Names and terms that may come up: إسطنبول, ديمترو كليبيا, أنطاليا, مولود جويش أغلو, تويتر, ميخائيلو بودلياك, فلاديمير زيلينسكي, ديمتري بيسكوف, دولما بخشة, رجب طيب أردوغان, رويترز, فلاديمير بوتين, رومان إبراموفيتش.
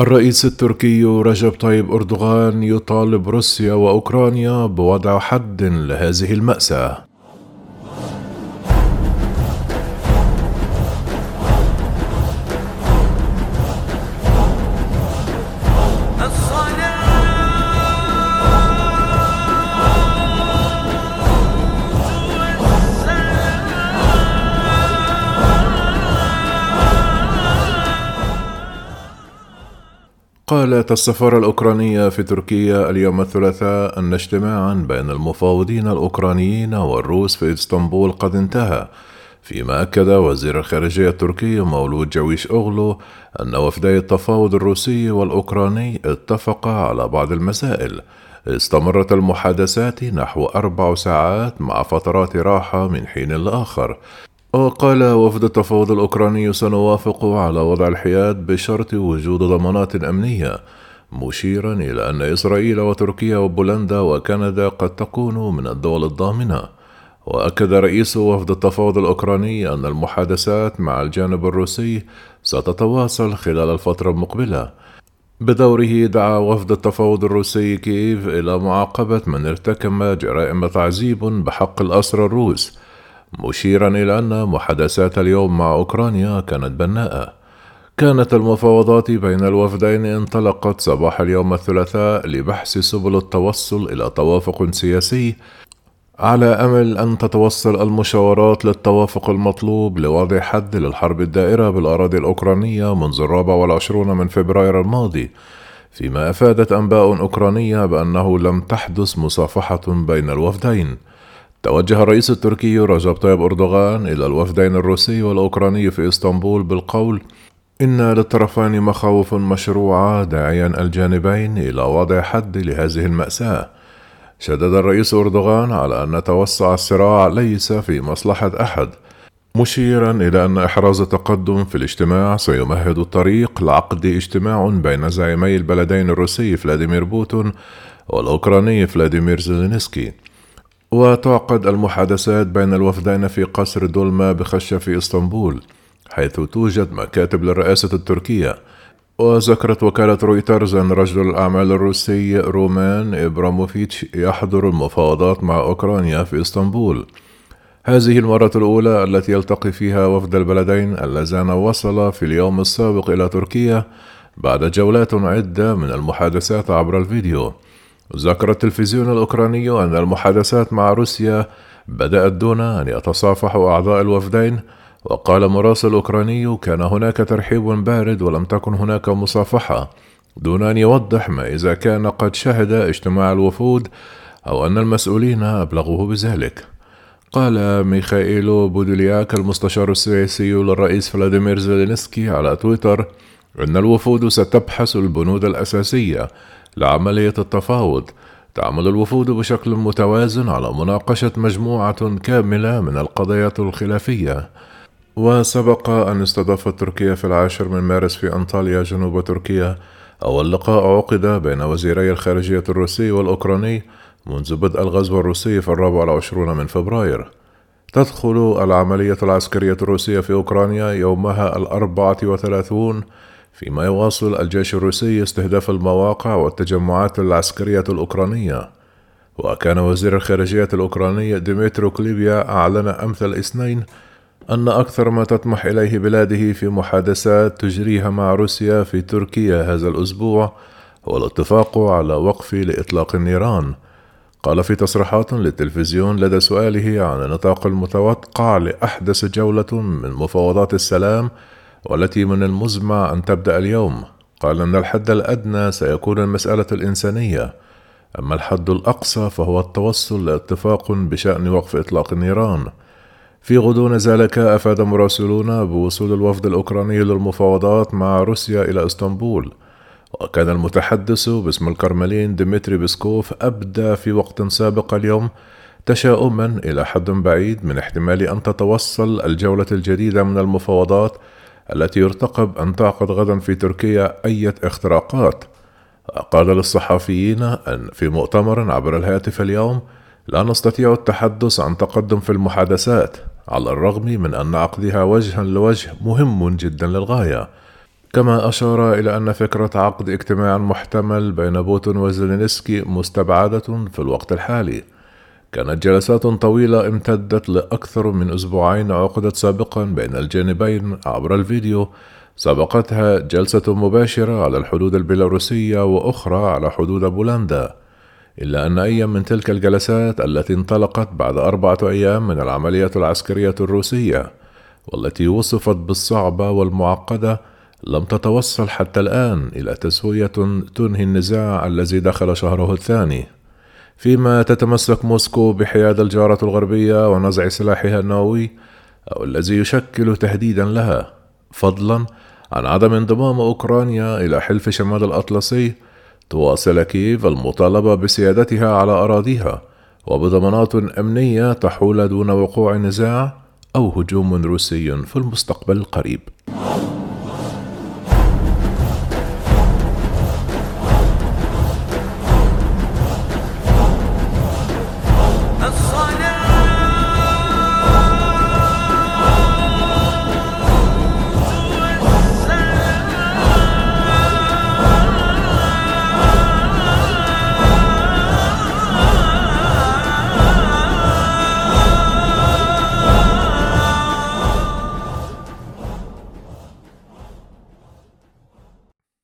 الرئيس التركي رجب طيب أردوغان يطالب روسيا وأوكرانيا بوضع حد لهذه المأساة. قالت السفارة الأوكرانية في تركيا اليوم الثلاثاء أن اجتماعا بين المفاوضين الأوكرانيين والروس في إسطنبول قد انتهى، فيما أكد وزير الخارجية التركي مولود جويش أغلو أن وفدي التفاوض الروسي والأوكراني اتفقا على بعض المسائل. استمرت المحادثات نحو 4 ساعات مع فترات راحة من حين لآخر. وقال وفد التفاوض الأوكراني سنوافق على وضع الحياد بشرط وجود ضمانات أمنية، مشيرا إلى أن إسرائيل وتركيا وبولندا وكندا قد تكون من الدول الضامنة. وأكد رئيس وفد التفاوض الأوكراني أن المحادثات مع الجانب الروسي ستتواصل خلال الفترة المقبلة. بدوره دعا وفد التفاوض الروسي كييف إلى معاقبة من ارتكب جرائم تعذيب بحق الأسرى الروس، مشيرا إلى أن محادثات اليوم مع أوكرانيا كانت بناءة. كانت المفاوضات بين الوفدين انطلقت صباح اليوم الثلاثاء لبحث سبل التوصل إلى توافق سياسي، على أمل أن تتوصل المشاورات للتوافق المطلوب لوضع حد للحرب الدائرة بالأراضي الأوكرانية منذ 24 فبراير الماضي، فيما أفادت أنباء أوكرانية بأنه لم تحدث مصافحة بين الوفدين. توجه الرئيس التركي رجب طيب أردوغان إلى الوفدين الروسي والأوكراني في إسطنبول بالقول إن للطرفين مخاوف مشروعة، داعيا الجانبين إلى وضع حد لهذه المأساة. شدد الرئيس أردوغان على أن توسع الصراع ليس في مصلحة أحد، مشيرا إلى أن إحراز التقدم في الاجتماع سيمهد الطريق لعقد اجتماع بين زعيمي البلدين الروسي فلاديمير بوتين والأوكراني فلاديمير زيلينسكي. وتعقد المحادثات بين الوفدين في قصر دولما بخشة في إسطنبول، حيث توجد مكاتب للرئاسة التركية. وذكرت وكالة رويترز أن رجل الأعمال الروسي رومان إبراموفيتش يحضر المفاوضات مع أوكرانيا في إسطنبول. هذه المرة الأولى التي يلتقي فيها وفد البلدين اللذان وصلا في اليوم السابق إلى تركيا بعد جولات عدة من المحادثات عبر الفيديو. ذكر التلفزيون الأوكراني أن المحادثات مع روسيا بدأت دون أن يتصافح أعضاء الوفدين، وقال مراسل أوكراني كان هناك ترحيب بارد ولم تكن هناك مصافحة، دون أن يوضح ما إذا كان قد شهد اجتماع الوفود أو أن المسؤولين أبلغوه بذلك. قال ميخائيلو بودلياك المستشار السياسي للرئيس فلاديمير زيلينسكي على تويتر إن الوفود ستبحث البنود الأساسية لعملية التفاوض. تعمل الوفود بشكل متوازن على مناقشة مجموعة كاملة من القضايات الخلافية. وسبق أن استضافت تركيا في 10 مارس في أنطاليا جنوب تركيا أول لقاء عقد بين وزيري الخارجية الروسي والأوكراني منذ بدء الغزو الروسي في 24 فبراير. تدخل العملية العسكرية الروسية في أوكرانيا يومها 34، فيما يواصل الجيش الروسي استهداف المواقع والتجمعات العسكرية الأوكرانية. وكان وزير الخارجية الأوكراني ديمترو كليبيا أعلن أمس الاثنين أن أكثر ما تطمح إليه بلاده في محادثات تجريها مع روسيا في تركيا هذا الأسبوع هو الاتفاق على وقف لإطلاق النيران. قال في تصريحات للتلفزيون لدى سؤاله عن النطاق المتوقع لأحدث جولة من مفاوضات السلام والتي من المزمع أن تبدأ اليوم، قال أن الحد الأدنى سيكون المسألة الإنسانية، أما الحد الأقصى فهو التوصل لاتفاق بشأن وقف إطلاق النيران. في غضون ذلك أفاد مراسلون بوصول الوفد الأوكراني للمفاوضات مع روسيا إلى إسطنبول. وكان المتحدث باسم الكرملين ديمتري بيسكوف أبدى في وقت سابق اليوم تشاؤما إلى حد بعيد من احتمال أن تتوصل الجولة الجديدة من المفاوضات التي يرتقب أن تعقد غدا في تركيا أي اختراقات. قال للصحفيين أن في مؤتمر عبر الهاتف اليوم لا نستطيع التحدث عن تقدم في المحادثات، على الرغم من أن عقدها وجها لوجه مهم جدا للغاية، كما أشار إلى أن فكرة عقد اجتماع محتمل بين بوتين وزيلينسكي مستبعدة في الوقت الحالي. كانت جلسات طويلة امتدت لأكثر من أسبوعين عقدت سابقا بين الجانبين عبر الفيديو، سبقتها جلسة مباشرة على الحدود البيلاروسية وأخرى على حدود بولندا، إلا أن أي من تلك الجلسات التي انطلقت بعد 4 أيام من العملية العسكرية الروسية والتي وصفت بالصعبة والمعقدة لم تتوصل حتى الآن إلى تسوية تنهي النزاع الذي دخل شهره الثاني، فيما تتمسك موسكو بحياد الجارة الغربية ونزع سلاحها النووي أو الذي يشكل تهديدا لها، فضلا عن عدم انضمام أوكرانيا إلى حلف شمال الأطلسي. تواصل كييف المطالبة بسيادتها على أراضيها وبضمانات أمنية تحول دون وقوع نزاع أو هجوم روسي في المستقبل القريب.